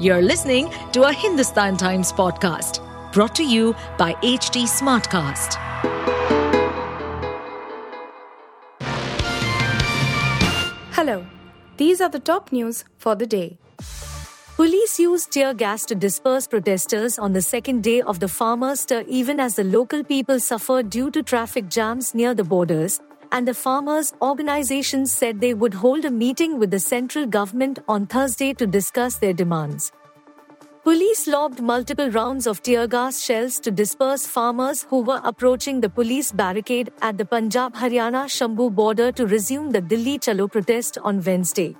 You're listening to a Hindustan Times podcast brought to you by HT Smartcast. Hello, these are the top news for the day. Police used tear gas to disperse protesters on the second day of the farmers' stir even as the local people suffered due to traffic jams near the borders, and the farmers' organizations said they would hold a meeting with the central government on Thursday to discuss their demands. Police lobbed multiple rounds of tear gas shells to disperse farmers who were approaching the police barricade at the Punjab-Haryana-Shambhu border to resume the Delhi Chalo protest on Wednesday.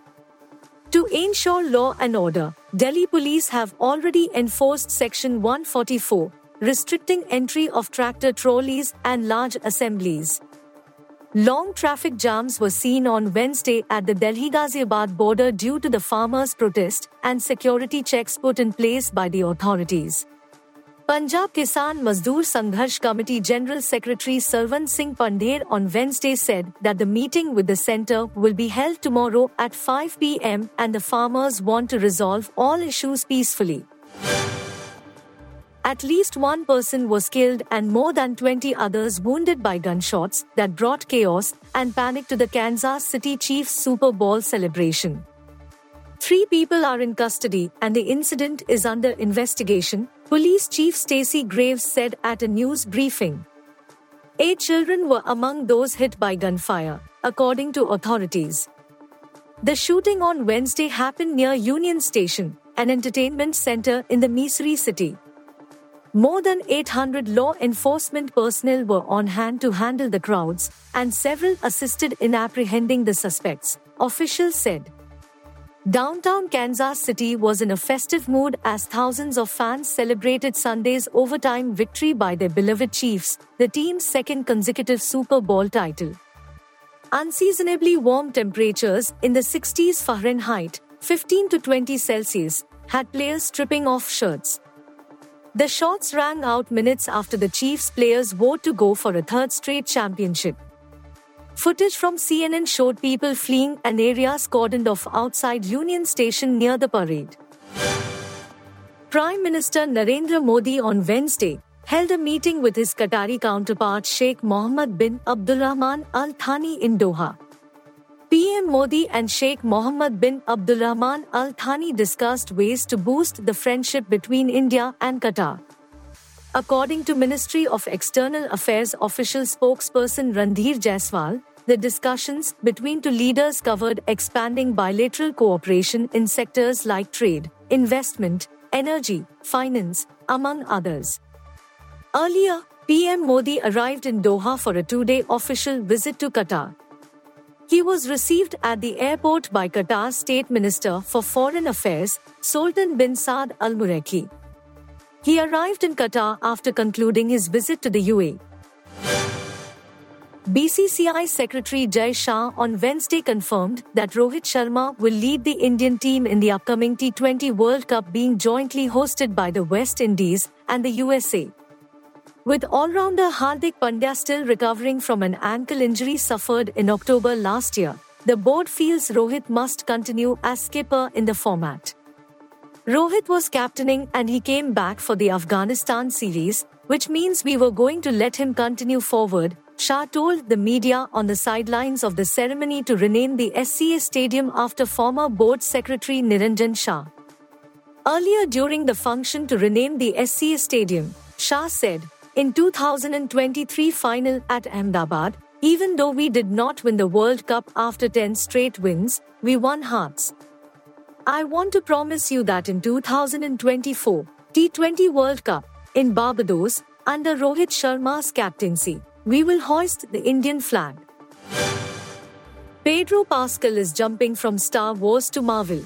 To ensure law and order, Delhi police have already enforced Section 144, restricting entry of tractor trolleys and large assemblies. Long traffic jams were seen on Wednesday at the Delhi-Ghaziabad border due to the farmers' protest and security checks put in place by the authorities. Punjab Kisan Mazdoor Sangharsh Committee General Secretary Sarwan Singh Pandher on Wednesday said that the meeting with the Centre will be held tomorrow at 5 p.m. and the farmers want to resolve all issues peacefully. At least one person was killed and more than 20 others wounded by gunshots that brought chaos and panic to the Kansas City Chiefs Super Bowl celebration. 3 people are in custody and the incident is under investigation, Police Chief Stacey Graves said at a news briefing. 8 children were among those hit by gunfire, according to authorities. The shooting on Wednesday happened near Union Station, an entertainment centre in the Missouri city. More than 800 law enforcement personnel were on hand to handle the crowds, and several assisted in apprehending the suspects, officials said. Downtown Kansas City was in a festive mood as thousands of fans celebrated Sunday's overtime victory by their beloved Chiefs, the team's second consecutive Super Bowl title. Unseasonably warm temperatures in the 60s Fahrenheit, 15 to 20 Celsius, had players stripping off shirts. The shots rang out minutes after the Chiefs players vowed to go for a third straight championship. Footage from CNN showed people fleeing an area cordoned off outside Union Station near the parade. Prime Minister Narendra Modi on Wednesday held a meeting with his Qatari counterpart Sheikh Mohammed bin Abdulrahman Al Thani in Doha. PM Modi and Sheikh Mohammed bin Abdulrahman Al Thani discussed ways to boost the friendship between India and Qatar. According to Ministry of External Affairs official spokesperson Randhir Jaiswal, the discussions between two leaders covered expanding bilateral cooperation in sectors like trade, investment, energy, finance, among others. Earlier, PM Modi arrived in Doha for a 2-day official visit to Qatar. He was received at the airport by Qatar's State Minister for Foreign Affairs, Sultan bin Saad al-Muraikhi. He arrived in Qatar after concluding his visit to the UAE. BCCI Secretary Jay Shah on Wednesday confirmed that Rohit Sharma will lead the Indian team in the upcoming T20 World Cup being jointly hosted by the West Indies and the USA. With all-rounder Hardik Pandya still recovering from an ankle injury suffered in October last year, the board feels Rohit must continue as skipper in the format. Rohit was captaining and he came back for the Afghanistan series, which means we were going to let him continue forward, Shah told the media on the sidelines of the ceremony to rename the SCA Stadium after former board secretary Niranjan Shah. Earlier during the function to rename the SCA Stadium, Shah said, "In 2023 final at Ahmedabad, even though we did not win the World Cup after 10 straight wins, we won hearts. I want to promise you that in 2024, T20 World Cup, in Barbados, under Rohit Sharma's captaincy, we will hoist the Indian flag." Pedro Pascal is jumping from Star Wars to Marvel.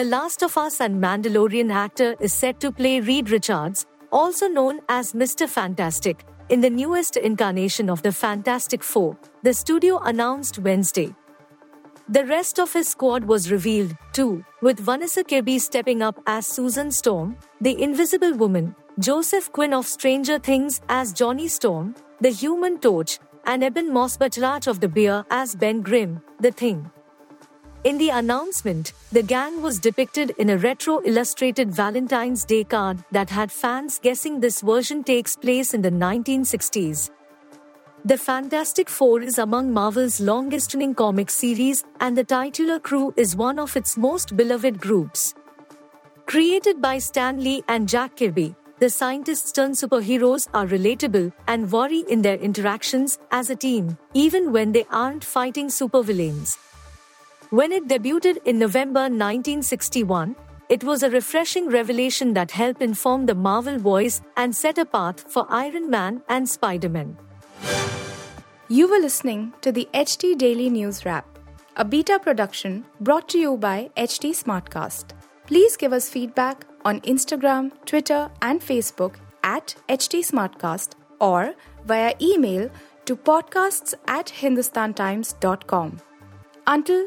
The Last of Us and Mandalorian actor is set to play Reed Richards, also known as Mr. Fantastic, in the newest incarnation of the Fantastic Four, the studio announced Wednesday. The rest of his squad was revealed, too, with Vanessa Kirby stepping up as Susan Storm, the Invisible Woman, Joseph Quinn of Stranger Things as Johnny Storm, the Human Torch, and Eben Moss-Bachrach of The Bear as Ben Grimm, the Thing. In the announcement, the gang was depicted in a retro-illustrated Valentine's Day card that had fans guessing this version takes place in the 1960s. The Fantastic Four is among Marvel's longest-running comic series, and the titular crew is one of its most beloved groups. Created by Stan Lee and Jack Kirby, the scientists turned superheroes are relatable and wary in their interactions as a team, even when they aren't fighting supervillains. When it debuted in November 1961, it was a refreshing revelation that helped inform the Marvel voice and set a path for Iron Man and Spider-Man. You were listening to the HT Daily News Wrap, a beta production brought to you by HT Smartcast. Please give us feedback on Instagram, Twitter, and Facebook at HT Smartcast or via email to podcasts@hindustantimes.com. Until